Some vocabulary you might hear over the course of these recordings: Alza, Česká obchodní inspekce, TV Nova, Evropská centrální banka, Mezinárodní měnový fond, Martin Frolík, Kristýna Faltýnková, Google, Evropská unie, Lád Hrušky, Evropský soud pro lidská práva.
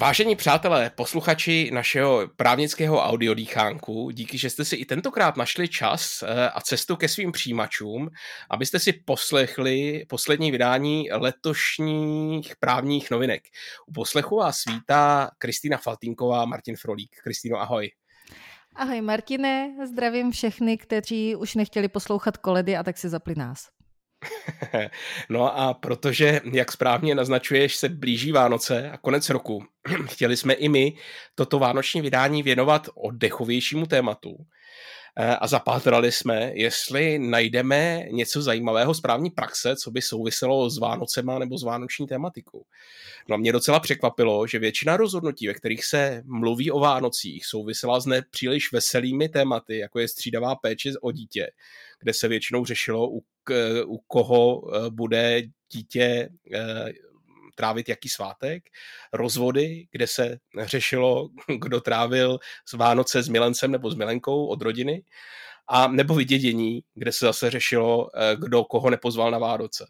Vážení přátelé, posluchači našeho právnického audiodýchánku, díky, že jste si i tentokrát našli čas a cestu ke svým přijímačům, abyste si poslechli poslední vydání letošních právních novinek. U poslechu vás vítá Kristýna Faltýnková a Martin Frolík. Kristýno, ahoj. Ahoj Martine, zdravím všechny, kteří už nechtěli poslouchat koledy a tak si zapli nás. No a protože, jak správně naznačuješ, se blíží Vánoce a konec roku, chtěli jsme i my toto vánoční vydání věnovat oddechovějšímu tématu a zapátrali jsme, jestli najdeme něco zajímavého z právní praxe, co by souviselo s Vánocema nebo s vánoční tematikou. No a mě docela překvapilo, že většina rozhodnutí, ve kterých se mluví o Vánocích, souvisela s nepříliš veselými tématy, jako je střídavá péče o dítě, kde se většinou řešilo, u koho bude dítě trávit jaký svátek, rozvody, kde se řešilo, kdo trávil Vánoce s milencem nebo s milenkou od rodiny, a nebo vydědění, kde se zase řešilo, kdo koho nepozval na Vánoce.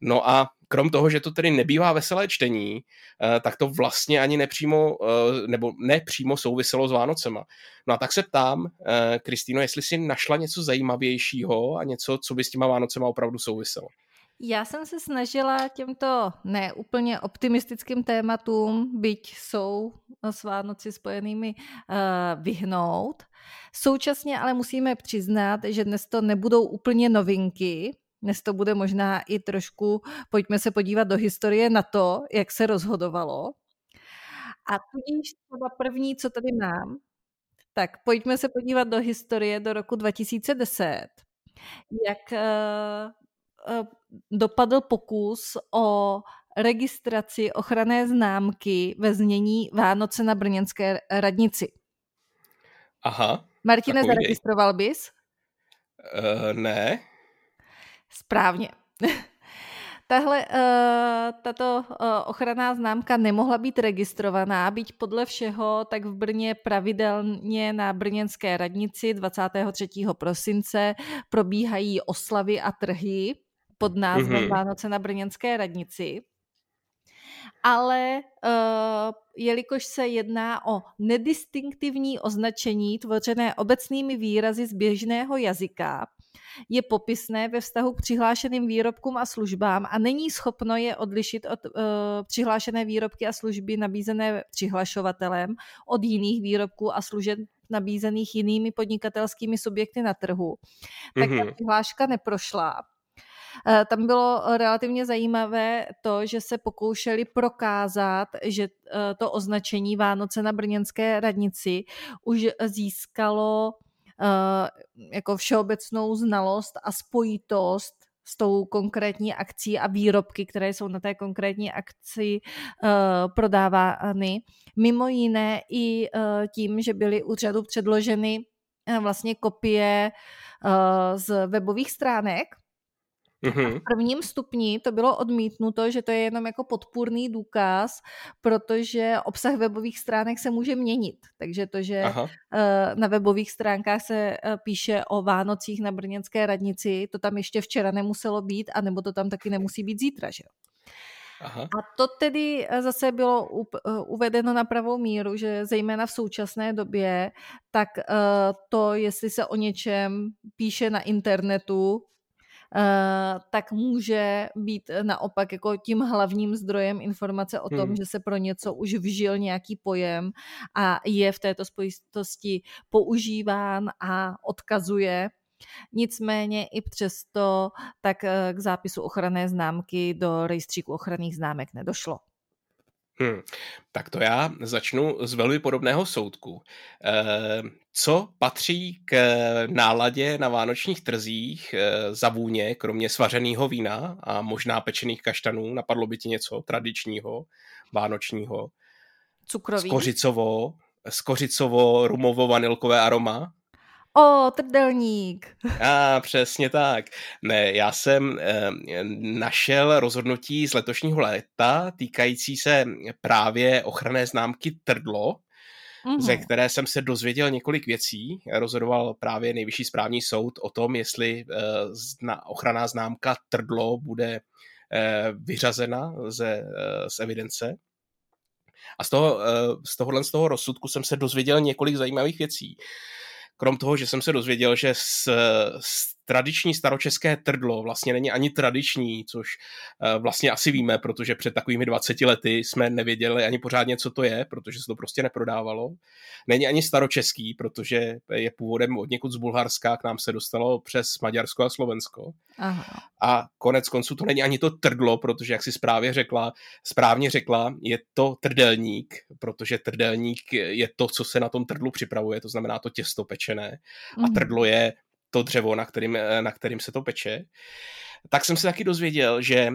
No a krom toho, že to tedy nebývá veselé čtení, tak to vlastně ani nepřímo souviselo s Vánocema. No a tak se ptám, Kristýno, jestli jsi našla něco zajímavějšího a něco, co by s těma Vánocema opravdu souviselo. Já jsem se snažila těmto neúplně optimistickým tématům, byť jsou s Vánoci spojenými, vyhnout. Současně ale musíme přiznat, že dnes to nebudou úplně novinky. Dnes to bude možná i trošku, pojďme se podívat do historie na to, jak se rozhodovalo. A tudíž třeba první, co tady mám, tak pojďme se podívat do historie do roku 2010. Jak dopadl pokus o registraci ochranné známky ve znění Vánoce na brněnské radnici. Aha. Martine, zaregistroval bys? Ne. Správně. Tato ochranná známka nemohla být registrovaná, byť podle všeho, tak v Brně pravidelně na brněnské radnici 23. prosince probíhají oslavy a trhy pod názvem Vánoce na brněnské radnici. Ale jelikož se jedná o nedistinktivní označení tvořené obecnými výrazy z běžného jazyka, je popisné ve vztahu k přihlášeným výrobkům a službám a není schopno je odlišit od přihlášené výrobky a služby nabízené přihlašovatelem od jiných výrobků a služeb nabízených jinými podnikatelskými subjekty na trhu. Tak ta přihláška neprošla. Tam bylo relativně zajímavé to, že se pokoušeli prokázat, že to označení Vánoce na brněnské radnici už získalo jako všeobecnou znalost a spojitost s tou konkrétní akcí a výrobky, které jsou na té konkrétní akci prodávány. Mimo jiné i tím, že byly úřadu předloženy vlastně kopie z webových stránek. V prvním stupni to bylo odmítnuto, že to je jenom jako podpůrný důkaz, protože obsah webových stránek se může měnit. Takže to, že na webových stránkách se píše o Vánocích na brněnské radnici, to tam ještě včera nemuselo být, anebo to tam taky nemusí být zítra, že jo? Aha. A to tedy zase bylo uvedeno na pravou míru, že zejména v současné době, tak to, jestli se o něčem píše na internetu, tak může být naopak jako tím hlavním zdrojem informace o tom, že se pro něco už vžil nějaký pojem a je v této spojitosti používán a odkazuje. Nicméně i přesto tak k zápisu ochranné známky do rejstříku ochranných známek nedošlo. Tak to já začnu z velmi podobného soudku. Co patří k náladě na vánočních trzích za vůně, kromě svařeného vína a možná pečených kaštanů? Napadlo by ti něco tradičního, vánočního? Cukroví? Skořicovo, rumovo, vanilkové aroma? O, trdelník. Přesně tak. Ne, já jsem našel rozhodnutí z letošního léta týkající se právě ochranné známky trdlo, ze které jsem se dozvěděl několik věcí. Rozhodoval právě Nejvyšší správní soud o tom, jestli ochranná známka trdlo bude vyřazena z evidence. A z toho rozsudku jsem se dozvěděl několik zajímavých věcí. Krom toho, že jsem se dozvěděl, že tradiční staročeské trdlo vlastně není ani tradiční, což vlastně asi víme, protože před takovými 20 lety jsme nevěděli ani pořádně, co to je, protože se to prostě neprodávalo. Není ani staročeský, protože je původem od někud z Bulharska, k nám se dostalo přes Maďarsko a Slovensko. Aha. A konec konců to není ani to trdlo, protože, jak si správně řekla, je to trdelník, protože trdelník je to, co se na tom trdlu připravuje, to znamená to těsto pečené. A trdlo je to dřevo, na kterým se to peče. Tak jsem se taky dozvěděl, že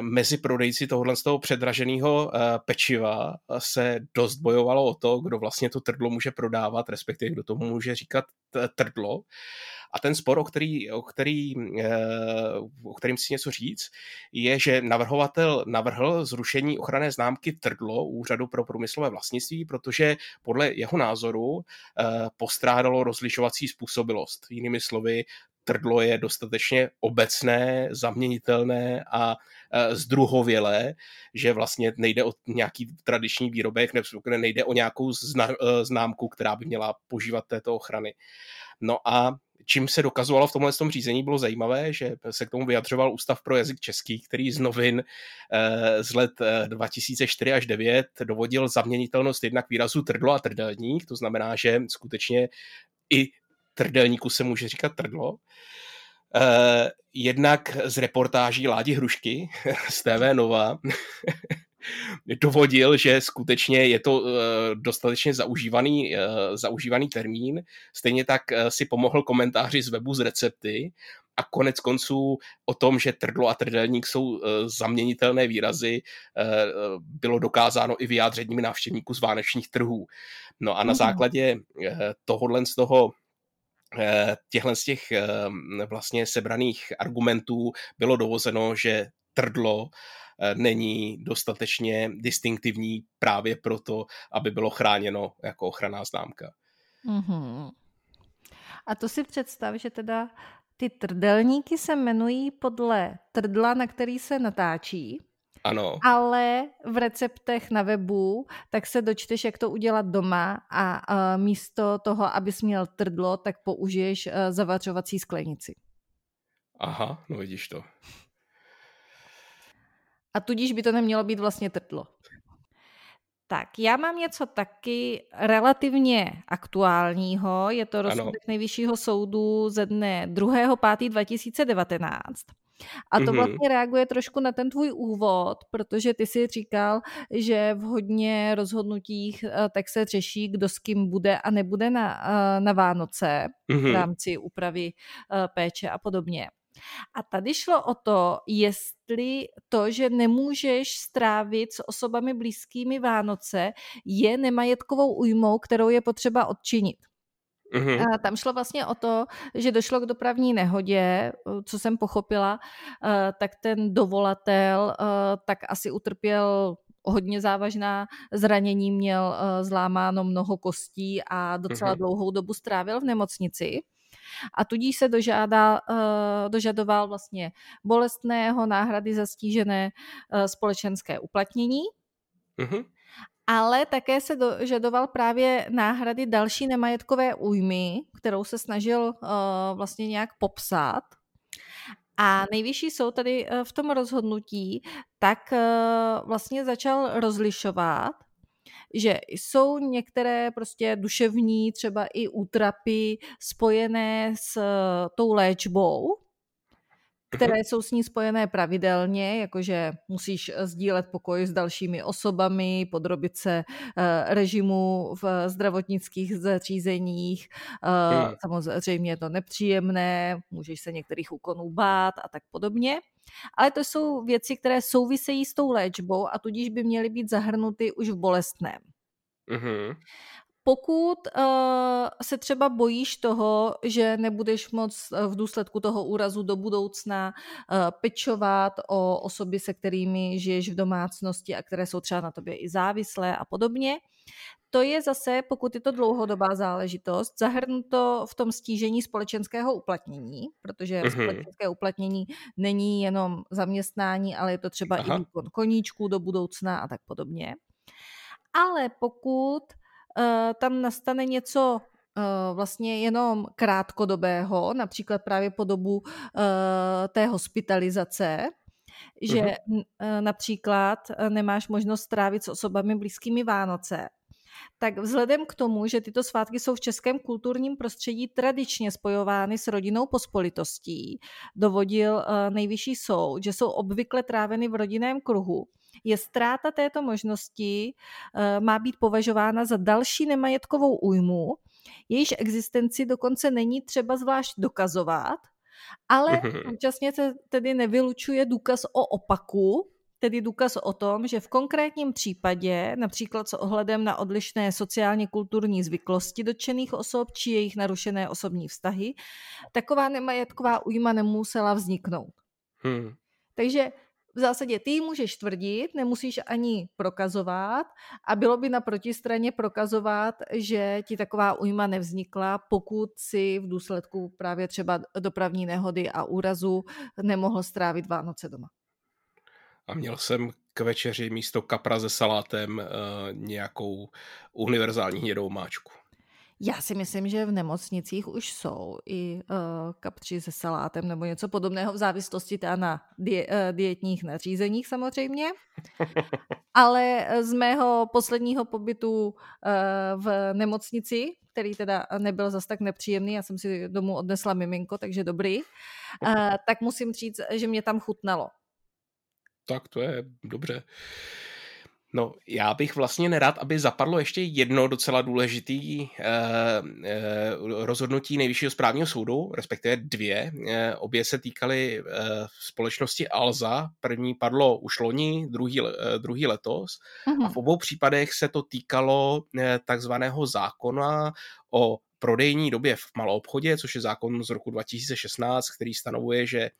mezi prodejci tohohle z toho předraženého pečiva se dost bojovalo o to, kdo vlastně to trdlo může prodávat, respektive kdo tomu může říkat trdlo. A ten spor, o kterým si něco říct, je, že navrhovatel navrhl zrušení ochranné známky trdlo Úřadu pro průmyslové vlastnictví, protože podle jeho názoru postrádalo rozlišovací způsobilost. Jinými slovy, trdlo je dostatečně obecné, zaměnitelné a zdruhovělé, že vlastně nejde o nějaký tradiční výrobek, nejde o nějakou známku, která by měla požívat této ochrany. No a čím se dokazovalo v tomhle řízení, bylo zajímavé, že se k tomu vyjadřoval Ústav pro jazyk český, který z novin z let 2004 až 2009 dovodil zaměnitelnost jednak výrazu trdlo a trdelník, to znamená, že skutečně i trdelníku se může říkat trdlo. Jednak z reportáží Ládi Hrušky z TV Nova dovodil, že skutečně je to dostatečně zaužívaný termín. Stejně tak si pomohl komentáři z webu z recepty a konec konců o tom, že trdlo a trdelník jsou zaměnitelné výrazy, bylo dokázáno i vyjádřeními návštěvníků z Vánečních trhů. No a na základě těchto z těch vlastně sebraných argumentů bylo dovozeno, že trdlo není dostatečně distinktivní právě proto, aby bylo chráněno jako ochranná známka. Mm-hmm. A to si představ, že teda ty trdelníky se jmenují podle trdla, na který se natáčí. Ano. Ale v receptech na webu tak se dočteš, jak to udělat doma a místo toho, abys měl trdlo, tak použiješ zavařovací sklenici. Aha, no vidíš to. A tudíž by to nemělo být vlastně trdlo. Tak, já mám něco taky relativně aktuálního, je to rozsudek Nejvyššího soudu ze dne 2.5.2019. A to vlastně reaguje trošku na ten tvůj úvod, protože ty si říkal, že v hodně rozhodnutích tak se řeší, kdo s kým bude a nebude na Vánoce v rámci úpravy péče a podobně. A tady šlo o to, jestli to, že nemůžeš strávit s osobami blízkými Vánoce, je nemajetkovou újmou, kterou je potřeba odčinit. A tam šlo vlastně o to, že došlo k dopravní nehodě, co jsem pochopila, tak ten dovolatel tak asi utrpěl hodně závažná zranění, měl zlámáno mnoho kostí a docela dlouhou dobu strávil v nemocnici. A tudíž se dožadoval vlastně bolestného, náhrady za stížené společenské uplatnění. Ale také se dožadoval právě náhrady další nemajetkové újmy, kterou se snažil vlastně nějak popsat. A Nejvyšší soud tady v tom rozhodnutí tak vlastně začal rozlišovat, že jsou některé prostě duševní, třeba i útrapy spojené s tou léčbou, které jsou s ní spojené pravidelně, jakože musíš sdílet pokoj s dalšími osobami, podrobit se režimu v zdravotnických zařízeních, samozřejmě je to nepříjemné, můžeš se některých úkonů bát a tak podobně. Ale to jsou věci, které souvisejí s tou léčbou a tudíž by měly být zahrnuty už v bolestném. Pokud se třeba bojíš toho, že nebudeš moc v důsledku toho úrazu do budoucna pečovat o osoby, se kterými žiješ v domácnosti a které jsou třeba na tobě i závislé a podobně, to je zase, pokud je to dlouhodobá záležitost, zahrnuto v tom stížení společenského uplatnění, protože společenské uplatnění není jenom zaměstnání, ale je to třeba i výkon koníčků do budoucna a tak podobně. ale pokud tam nastane něco vlastně jenom krátkodobého, například právě po dobu té hospitalizace, že například nemáš možnost trávit s osobami blízkými Vánoce, tak vzhledem k tomu, že tyto svátky jsou v českém kulturním prostředí tradičně spojovány s rodinnou pospolitostí, dovodil nejvyšší soud, že jsou obvykle tráveny v rodinném kruhu, je ztráta této možnosti má být považována za další nemajetkovou újmu, jejíž existenci dokonce není třeba zvlášť dokazovat, ale současně se tedy nevylučuje důkaz o opaku, tedy důkaz o tom, že v konkrétním případě, například s ohledem na odlišné sociálně kulturní zvyklosti dotčených osob či jejich narušené osobní vztahy, taková nemajetková újma nemusela vzniknout. Takže v zásadě ty můžeš tvrdit, nemusíš ani prokazovat, a bylo by na protistraně prokazovat, že ti taková újma nevznikla, pokud si v důsledku právě třeba dopravní nehody a úrazu nemohl strávit Vánoce doma. A měl jsem k večeři místo kapra se salátem nějakou univerzální hnědou máčku. Já si myslím, že v nemocnicích už jsou i kapři se salátem nebo něco podobného v závislosti na dietních nařízeních samozřejmě. Ale z mého posledního pobytu v nemocnici, který teda nebyl zas tak nepříjemný, já jsem si domů odnesla miminko, takže dobrý, tak musím říct, že mě tam chutnalo. Tak to je dobře. No, já bych vlastně nerad, aby zapadlo ještě jedno docela důležité rozhodnutí Nejvyššího správního soudu, respektive dvě. Obě se týkaly společnosti Alza. První padlo už loni, druhý letos. A v obou případech se to týkalo takzvaného zákona o prodejní době v maloobchodě, což je zákon z roku 2016, který stanovuje, že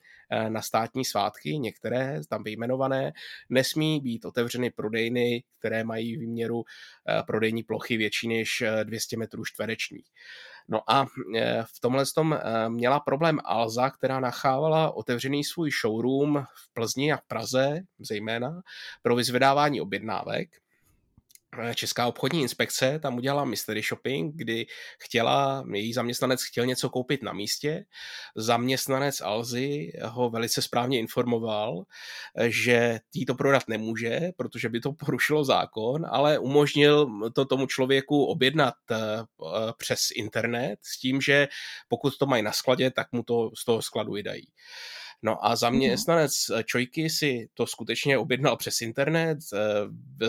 na státní svátky, některé tam vyjmenované, nesmí být otevřeny prodejny, které mají výměru prodejní plochy větší než 200 metrů čtverečních. No a v tomhle tom měla problém Alza, která nachávala otevřený svůj showroom v Plzni a Praze, zejména pro vyzvedávání objednávek. Česká obchodní inspekce tam udělala mystery shopping, kdy její zaměstnanec chtěl něco koupit na místě. Zaměstnanec Alzy ho velice správně informoval, že jí to prodat nemůže, protože by to porušilo zákon, ale umožnil to tomu člověku objednat přes internet s tím, že pokud to mají na skladě, tak mu to z toho skladu i dají. No a zaměstnanec Čojky si to skutečně objednal přes internet,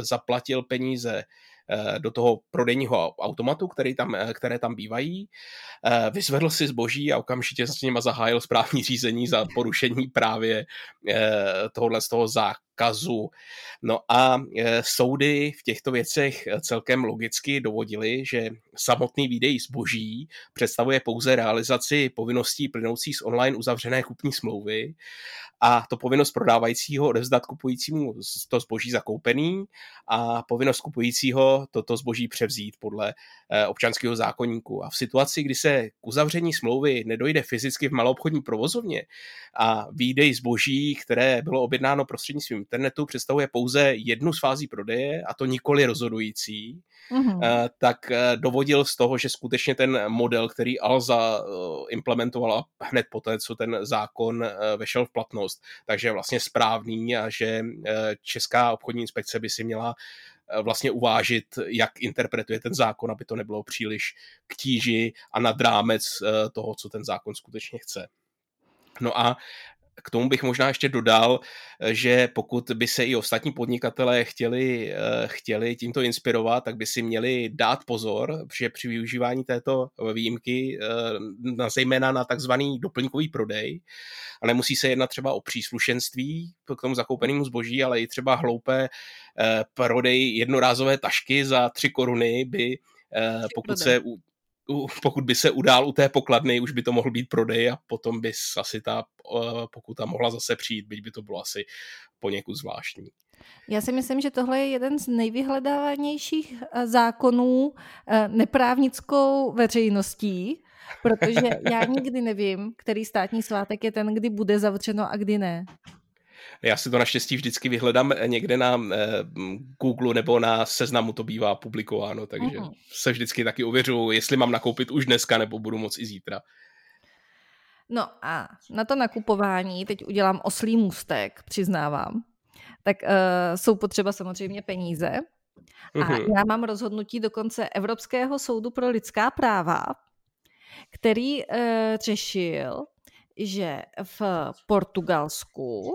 zaplatil peníze do toho prodejního automatu, které tam bývají, vyzvedl si zboží a okamžitě s nima zahájil správní řízení za porušení právě tohohle z toho zákazu. No a soudy v těchto věcech celkem logicky dovodily, že samotný výdej zboží představuje pouze realizaci povinností plynoucí z online uzavřené kupní smlouvy, a to povinnost prodávajícího odevzdat kupujícímu to zboží zakoupený a povinnost kupujícího toto zboží převzít podle občanského zákoníku. A v situaci, kdy se k uzavření smlouvy nedojde fyzicky v maloobchodní provozovně a výdej zboží, které bylo objednáno prostřednictvím internetu, představuje pouze jednu z fází prodeje, a to nikoli rozhodující, tak dovodil z toho, že skutečně ten model, který Alza implementovala hned poté, co ten zákon vešel v platnost, takže je vlastně správný, a že Česká obchodní inspekce by si měla vlastně uvážit, jak interpretuje ten zákon, aby to nebylo příliš k tíži a nad rámec toho, co ten zákon skutečně chce. No a k tomu bych možná ještě dodal, že pokud by se i ostatní podnikatelé chtěli tímto inspirovat, tak by si měli dát pozor, že při využívání této výjimky zejména na takzvaný doplňkový prodej, a nemusí se jednat třeba o příslušenství k tomu zakoupenému zboží, ale i třeba hloupé prodej jednorázové tašky za 3 koruny by, pokud by se udál u té pokladny, už by to mohl být prodej a potom by asi ta pokuta mohla zase přijít, byť by to bylo asi poněkud zvláštní. Já si myslím, že tohle je jeden z nejvyhledávanějších zákonů neprávnickou veřejností, protože já nikdy nevím, který státní svátek je ten, kdy bude zavřeno a kdy ne. Já si to naštěstí vždycky vyhledám někde na Google nebo na Seznamu to bývá publikováno, takže se vždycky taky ověřuju, jestli mám nakoupit už dneska nebo budu moc i zítra. No a na to nakupování teď udělám oslý můstek, přiznávám. Tak jsou potřeba samozřejmě peníze. A já mám rozhodnutí dokonce Evropského soudu pro lidská práva, který řešil, že v Portugalsku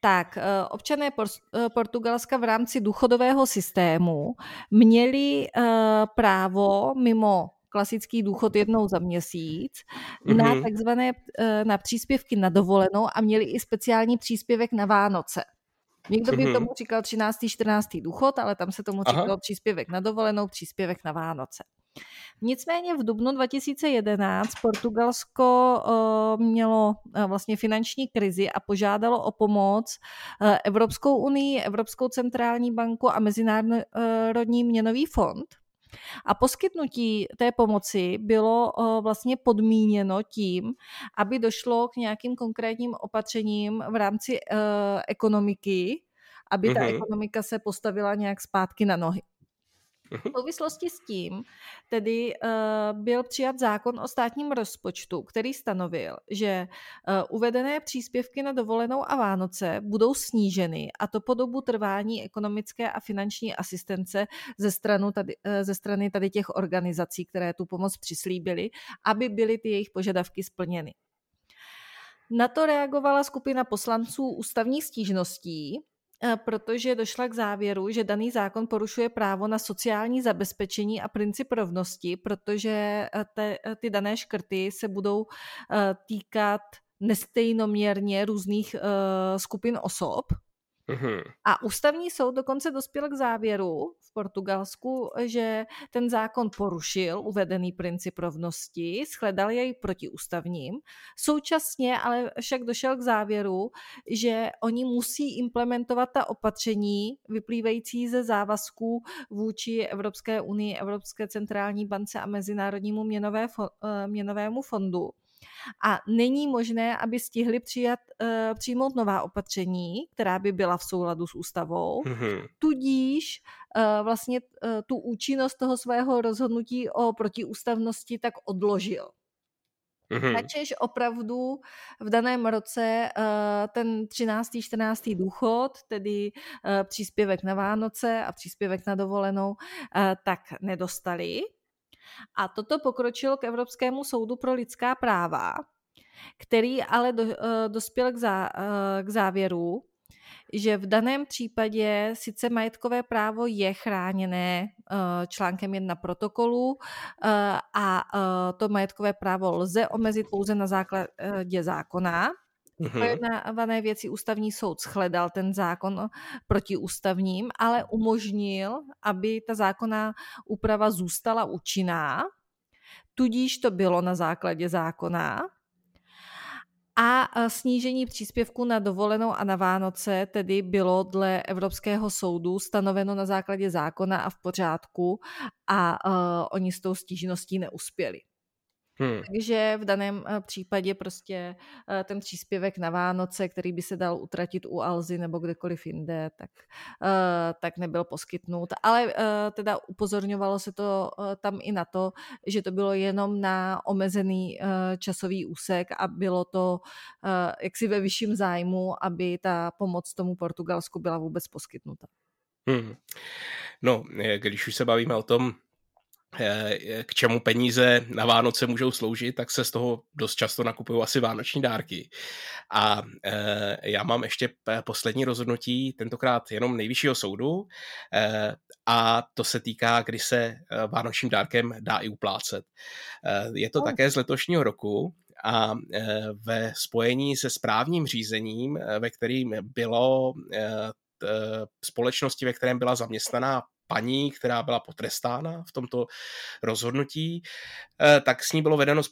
tak občané Portugalska v rámci důchodového systému měli právo mimo klasický důchod jednou za měsíc na takzvané na příspěvky na dovolenou a měli i speciální příspěvek na Vánoce. Někdo by tomu říkal 13. 14. důchod, ale tam se tomu říkal příspěvek na dovolenou, příspěvek na Vánoce. Nicméně v dubnu 2011 Portugalsko mělo vlastně finanční krizi a požádalo o pomoc Evropskou unii, Evropskou centrální banku a Mezinárodní měnový fond. A poskytnutí té pomoci bylo vlastně podmíněno tím, aby došlo k nějakým konkrétním opatřením v rámci ekonomiky, aby ta ekonomika se postavila nějak zpátky na nohy. V souvislosti s tím tedy byl přijat zákon o státním rozpočtu, který stanovil, že uvedené příspěvky na dovolenou a Vánoce budou sníženy, a to po dobu trvání ekonomické a finanční asistence ze strany těch organizací, které tu pomoc přislíbily, aby byly ty jejich požadavky splněny. Na to reagovala skupina poslanců ústavních stížností, protože došla k závěru, že daný zákon porušuje právo na sociální zabezpečení a princip rovnosti, protože ty dané škrty se budou týkat nestejnoměrně různých skupin osob. A ústavní soud dokonce dospěl k závěru v Portugalsku, že ten zákon porušil uvedený princip rovnosti, shledal jej protiústavním. Současně ale však došel k závěru, že oni musí implementovat ta opatření vyplývající ze závazků vůči Evropské unii, Evropské centrální bance a Mezinárodnímu měnovému fondu. A není možné, aby stihli přijmout nová opatření, která by byla v souladu s ústavou, tudíž vlastně tu účinnost toho svého rozhodnutí o protiústavnosti tak odložil. Načež opravdu v daném roce ten 13. 14. důchod, tedy příspěvek na Vánoce a příspěvek na dovolenou, tak nedostali. A toto pokročilo k Evropskému soudu pro lidská práva, který ale dospěl k závěru, že v daném případě sice majetkové právo je chráněné článkem 1 protokolu a to majetkové právo lze omezit pouze na základě zákona. Projednávané věci ústavní soud shledal ten zákon protiústavním, ale umožnil, aby ta zákonná úprava zůstala účinná, tudíž to bylo na základě zákona. A snížení příspěvku na dovolenou a na Vánoce tedy bylo dle Evropského soudu stanoveno na základě zákona a v pořádku a oni s tou stížností neuspěli. Takže v daném případě prostě ten příspěvek na Vánoce, který by se dal utratit u Alzy nebo kdekoliv jinde, tak nebyl poskytnut. Ale teda upozorňovalo se to tam i na to, že to bylo jenom na omezený časový úsek a bylo to jaksi ve vyšším zájmu, aby ta pomoc tomu Portugalsku byla vůbec poskytnuta. No, když už se bavíme o tom, k čemu peníze na Vánoce můžou sloužit, tak se z toho dost často nakupují asi vánoční dárky. A já mám ještě poslední rozhodnutí, tentokrát jenom Nejvyššího soudu, a to se týká, kdy se vánočním dárkem dá i uplácet. Je to také z letošního roku a ve spojení se správním řízením, ve kterým bylo společnosti, ve kterém byla zaměstnaná paní, která byla potrestána v tomto rozhodnutí, tak s ní bylo vedeno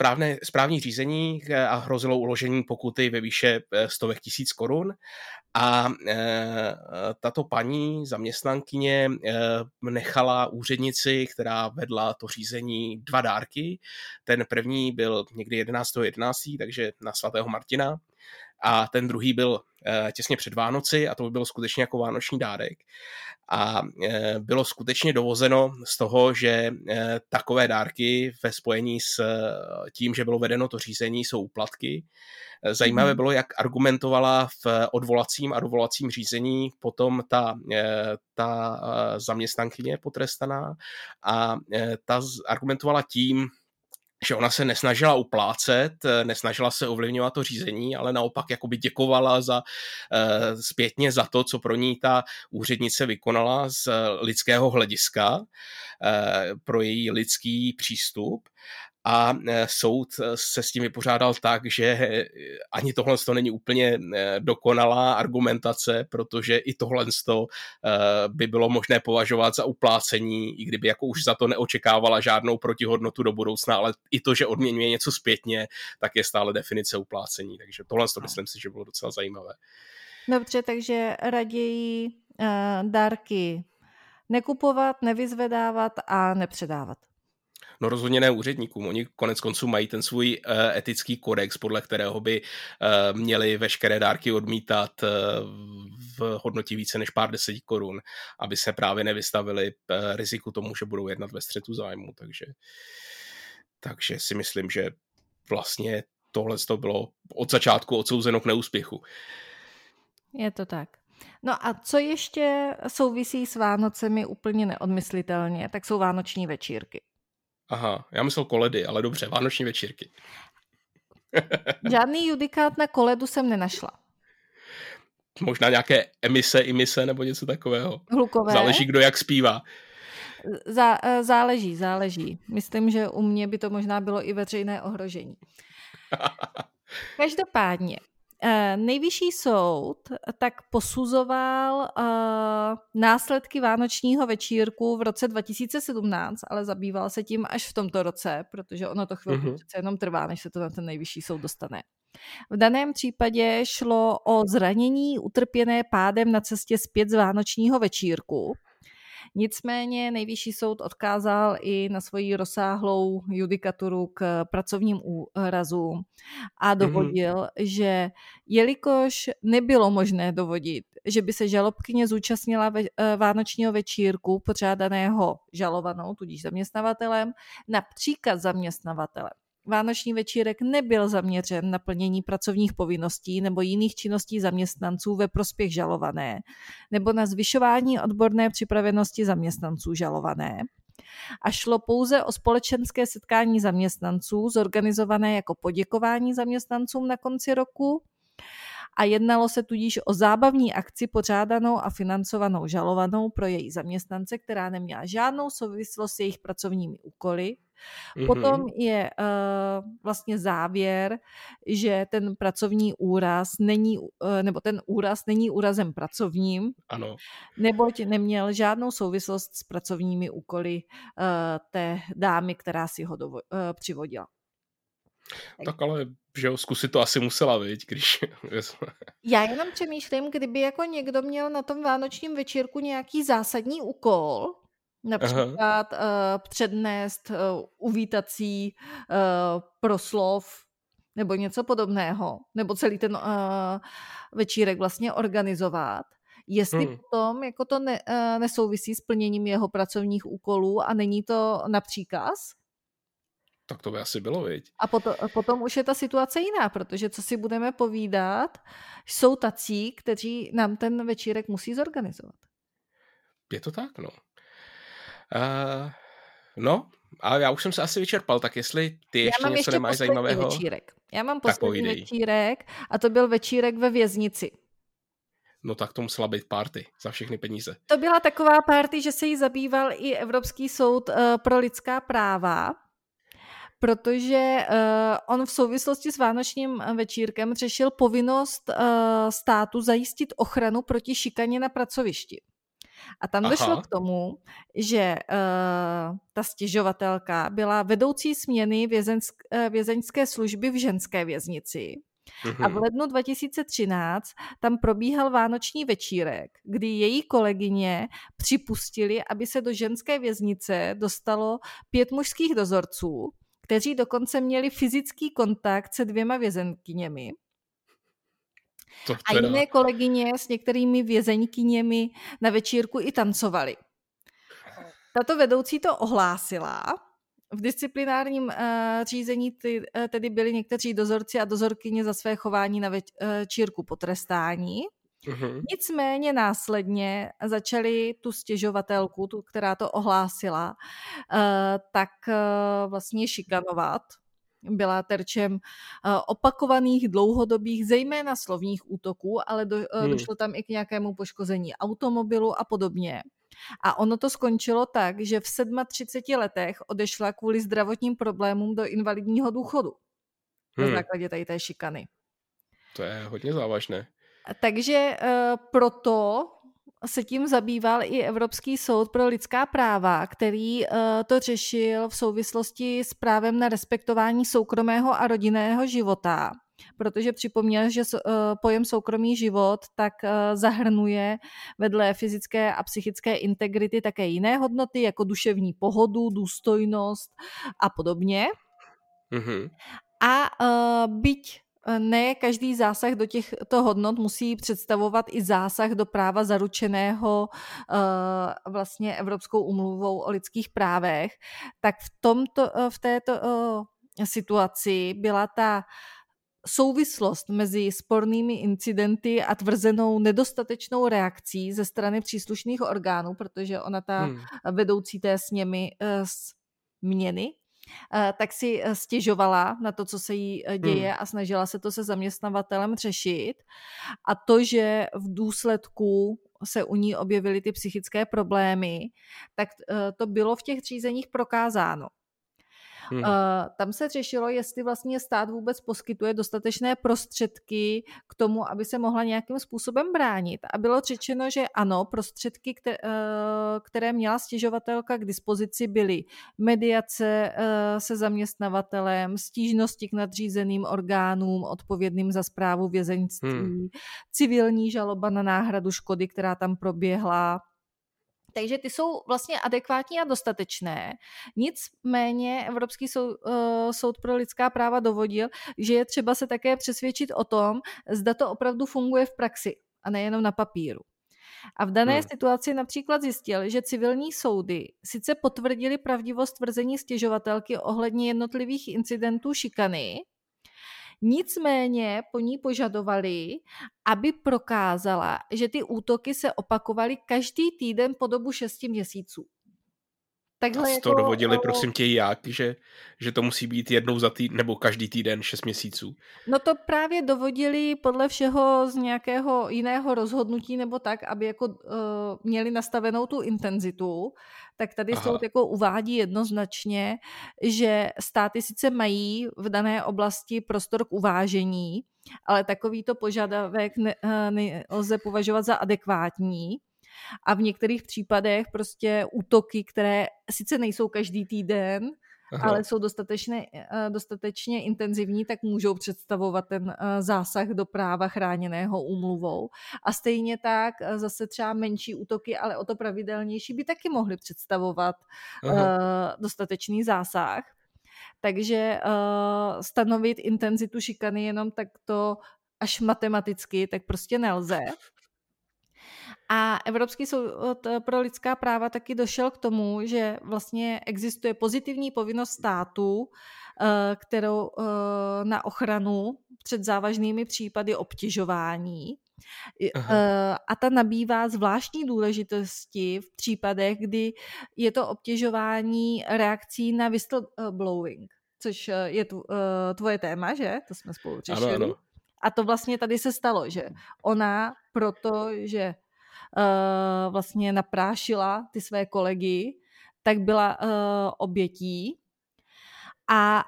správní řízení a hrozilo uložení pokuty ve výše 100 000 korun. A tato paní zaměstnankyně nechala úřednici, která vedla to řízení, 2 dárky. Ten první byl někdy 11.11., takže na svatého Martina. A ten druhý byl těsně před Vánoci a to by bylo skutečně jako vánoční dárek. A bylo skutečně dovozeno z toho, že takové dárky ve spojení s tím, že bylo vedeno to řízení, jsou úplatky. Zajímavé bylo, jak argumentovala v odvolacím a dovolacím řízení potom ta zaměstnankyně potrestaná a ta argumentovala tím, že ona se nesnažila uplácet, nesnažila se ovlivňovat to řízení, ale naopak jakoby děkovala zpětně za to, co pro ní ta úřednice vykonala z lidského hlediska, pro její lidský přístup. A soud se s tím vypořádal tak, že ani tohle není úplně dokonalá argumentace, protože i tohle by bylo možné považovat za uplácení, i kdyby jako už za to neočekávala žádnou protihodnotu do budoucna, ale i to, že odměňuje něco zpětně, tak je stále definice uplácení. Takže tohle myslím si, že bylo docela zajímavé. Dobře, takže raději dárky nekupovat, nevyzvedávat a nepředávat. No rozhodně ne úředníkům. Oni koneckonců mají ten svůj etický kodex, podle kterého by měli veškeré dárky odmítat v hodnotě více než pár 10 korun, aby se právě nevystavili riziku tomu, že budou jednat ve střetu zájmu. Takže si myslím, že vlastně tohle to bylo od začátku odsouzeno k neúspěchu. Je to tak. No a co ještě souvisí s Vánocemi úplně neodmyslitelně, tak jsou vánoční večírky. Aha, já myslel koledy, ale dobře, vánoční večírky. Žádný judikát na koledu jsem nenašla. Možná nějaké emise, imise nebo něco takového. Hlukové? Záleží, kdo jak zpívá. Záleží. Myslím, že u mě by to možná bylo i veřejné ohrožení. Každopádně, Nejvyšší soud tak posuzoval následky vánočního večírku v roce 2017, ale zabýval se tím až v tomto roce, protože ono to chvilku přece jenom trvá, než se to na ten Nejvyšší soud dostane. V daném případě šlo o zranění utrpěné pádem na cestě zpět z vánočního večírku. Nicméně Nejvyšší soud odkázal i na svoji rozsáhlou judikaturu k pracovním úrazům a dovodil, že jelikož nebylo možné dovodit, že by se žalobkyně zúčastnila vánočního večírku pořádaného žalovanou, tudíž zaměstnavatelem, například zaměstnavatele. Vánoční večírek nebyl zaměřen na plnění pracovních povinností nebo jiných činností zaměstnanců ve prospěch žalované, nebo na zvyšování odborné připravenosti zaměstnanců žalované. A šlo pouze o společenské setkání zaměstnanců, zorganizované jako poděkování zaměstnancům na konci roku. A jednalo se tudíž o zábavní akci pořádanou a financovanou žalovanou pro její zaměstnance, která neměla žádnou souvislost s jejich pracovními úkoly. Potom je vlastně závěr, že ten pracovní úraz není, nebo ten úraz není úrazem pracovním, ano, neboť neměl žádnou souvislost s pracovními úkoly té dámy, která si ho přivodila. Tak ale, že jo, zkusit to asi musela, viď, když... Já jenom přemýšlím, kdyby jako někdo měl na tom vánočním večírku nějaký zásadní úkol, například přednést uvítací proslov nebo něco podobného, nebo celý ten večírek vlastně organizovat, jestli potom jako to nesouvisí s plněním jeho pracovních úkolů a není to na příkaz. Tak to by asi bylo, viď? A potom už je ta situace jiná, protože co si budeme povídat, jsou tací, kteří nám ten večírek musí zorganizovat. Je to tak, no. No, a já už jsem se asi vyčerpal, tak jestli ty ještě něco nemáš zajímavého. Večírek. Já mám poslední večírek a to byl večírek ve věznici. No tak to musela být party za všechny peníze. To byla taková party, že se jí zabýval i Evropský soud pro lidská práva, protože on v souvislosti s vánočním večírkem řešil povinnost státu zajistit ochranu proti šikaně na pracovišti. A tam došlo k tomu, že ta stěžovatelka byla vedoucí směny vězeňské služby v ženské věznici. A v lednu 2013 tam probíhal vánoční večírek, kdy její kolegyně připustili, aby se do ženské věznice dostalo 5 mužských dozorců, kteří dokonce měli fyzický kontakt se 2 vězenkyněmi. A jiné kolegyně s některými vězeňkyněmi na večírku i tancovali. Tato vedoucí to ohlásila. V disciplinárním řízení tedy byli někteří dozorci a dozorkyně za své chování na večírku potrestání. Uhum. Nicméně následně začali tu stěžovatelku, která to ohlásila, tak vlastně šikanovat. Byla terčem opakovaných dlouhodobých, zejména slovních útoků, ale došlo tam i k nějakému poškození automobilu a podobně. A ono to skončilo tak, že v 37 letech odešla kvůli zdravotním problémům do invalidního důchodu. Na základě tady té šikany. To je hodně závažné. Takže proto se tím zabýval i Evropský soud pro lidská práva, který to řešil v souvislosti s právem na respektování soukromého a rodinného života. Protože připomněl, že pojem soukromý život tak zahrnuje vedle fyzické a psychické integrity také jiné hodnoty, jako duševní pohodu, důstojnost a podobně. Mm-hmm. A byť ne každý zásah do těchto hodnot musí představovat i zásah do práva zaručeného vlastně Evropskou úmluvou o lidských právech, tak v této situaci byla ta souvislost mezi spornými incidenty a tvrzenou nedostatečnou reakcí ze strany příslušných orgánů, protože ona ta vedoucí té změny, tak si stěžovala na to, co se jí děje a snažila se to se zaměstnavatelem řešit. A to, že v důsledku se u ní objevily ty psychické problémy, tak to bylo v těch řízeních prokázáno. Tam se řešilo, jestli vlastně stát vůbec poskytuje dostatečné prostředky k tomu, aby se mohla nějakým způsobem bránit. A bylo řečeno, že ano, prostředky, které měla stěžovatelka k dispozici, byly mediace se zaměstnavatelem, stížnosti k nadřízeným orgánům odpovědným za správu vězeňství, civilní žaloba na náhradu škody, která tam proběhla. Takže ty jsou vlastně adekvátní a dostatečné. Nicméně Evropský soud pro lidská práva dovodil, že je třeba se také přesvědčit o tom, zda to opravdu funguje v praxi a nejenom na papíru. A v dané situaci například zjistil, že civilní soudy sice potvrdili pravdivost tvrzení stěžovatelky ohledně jednotlivých incidentů šikany, nicméně po ní požadovali, aby prokázala, že ty útoky se opakovaly každý týden po dobu 6 měsíců. Takhle a z toho dovodili, prosím tě, jak, že to musí být jednou za týden, nebo každý týden 6 měsíců? No to právě dovodili podle všeho z nějakého jiného rozhodnutí nebo tak, aby jako měli nastavenou tu intenzitu. Tak tady soud jako uvádí jednoznačně, že státy sice mají v dané oblasti prostor k uvážení, ale takovýto požadavek nelze považovat za adekvátní. A v některých případech prostě útoky, které sice nejsou každý týden, ale jsou dostatečně intenzivní, tak můžou představovat ten zásah do práva chráněného úmluvou. A stejně tak zase třeba menší útoky, ale o to pravidelnější, by taky mohly představovat dostatečný zásah. Takže stanovit intenzitu šikany jenom takto až matematicky, tak prostě nelze. A Evropský soud pro lidská práva taky došel k tomu, že vlastně existuje pozitivní povinnost státu, kterou na ochranu před závažnými případy obtěžování. A ta nabývá zvláštní důležitosti v případech, kdy je to obtěžování reakcí na whistleblowing, což je tvoje téma, že? To jsme spolu řešili. Ano. A to vlastně tady se stalo, že ona proto, že vlastně naprášila ty své kolegy, tak byla obětí. A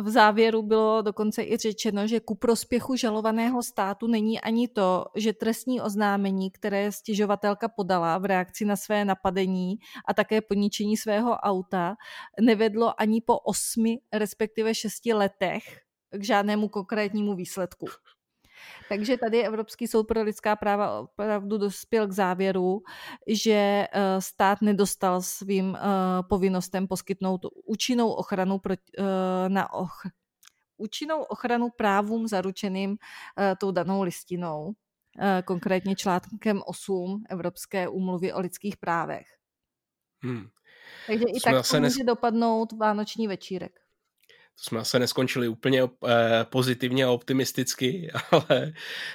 v závěru bylo dokonce i řečeno, že ku prospěchu žalovaného státu není ani to, že trestní oznámení, které stěžovatelka podala v reakci na své napadení a také poničení svého auta, nevedlo ani po 8, respektive 6 letech k žádnému konkrétnímu výsledku. Takže tady Evropský soud pro lidská práva opravdu dospěl k závěru, že stát nedostal svým povinnostem poskytnout účinnou ochranu proti, na účinnou ochranu právům zaručeným tou danou listinou, konkrétně článkem 8 Evropské úmluvy o lidských právech. Takže i tak to může dopadnout vánoční večírek. To jsme asi neskončili úplně pozitivně a optimisticky, ale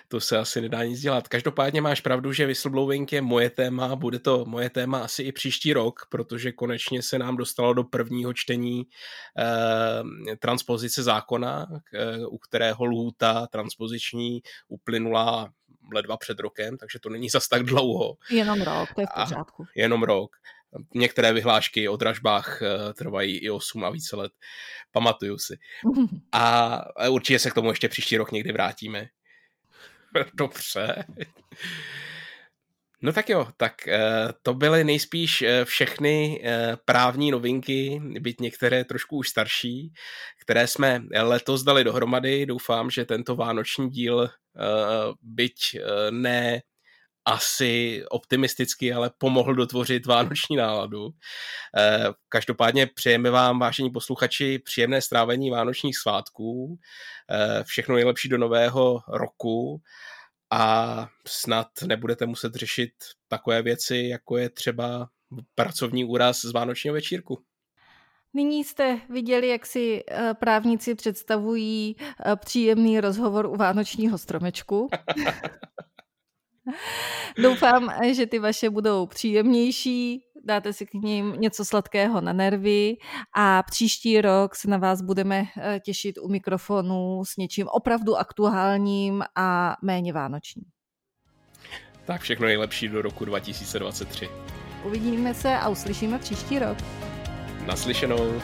to se asi nedá nic dělat. Každopádně máš pravdu, že whistleblowing je moje téma, bude to moje téma asi i příští rok, protože konečně se nám dostalo do prvního čtení transpozice zákona, u kterého lhůta transpoziční uplynula ledva před rokem, takže to není zas tak dlouho. Jenom rok, to je v pořádku. Jenom rok. Některé vyhlášky o dražbách trvají i 8 a více let, pamatuju si. A určitě se k tomu ještě příští rok někdy vrátíme. Dobře. No tak jo, tak to byly nejspíš všechny právní novinky, byť některé trošku už starší, které jsme letos dali dohromady. Doufám, že tento vánoční díl, byť ne asi optimisticky, ale pomohl dotvořit vánoční náladu. Každopádně přejeme vám, vážení posluchači, příjemné strávení vánočních svátků, všechno nejlepší do nového roku a snad nebudete muset řešit takové věci, jako je třeba pracovní úraz z vánočního večírku. Nyní jste viděli, jak si právníci představují příjemný rozhovor u vánočního stromečku. Doufám, že ty vaše budou příjemnější, dáte si k nim něco sladkého na nervy a příští rok se na vás budeme těšit u mikrofonu s něčím opravdu aktuálním a méně vánočním. Tak všechno nejlepší do roku 2023. Uvidíme se a uslyšíme příští rok. Naslyšenou.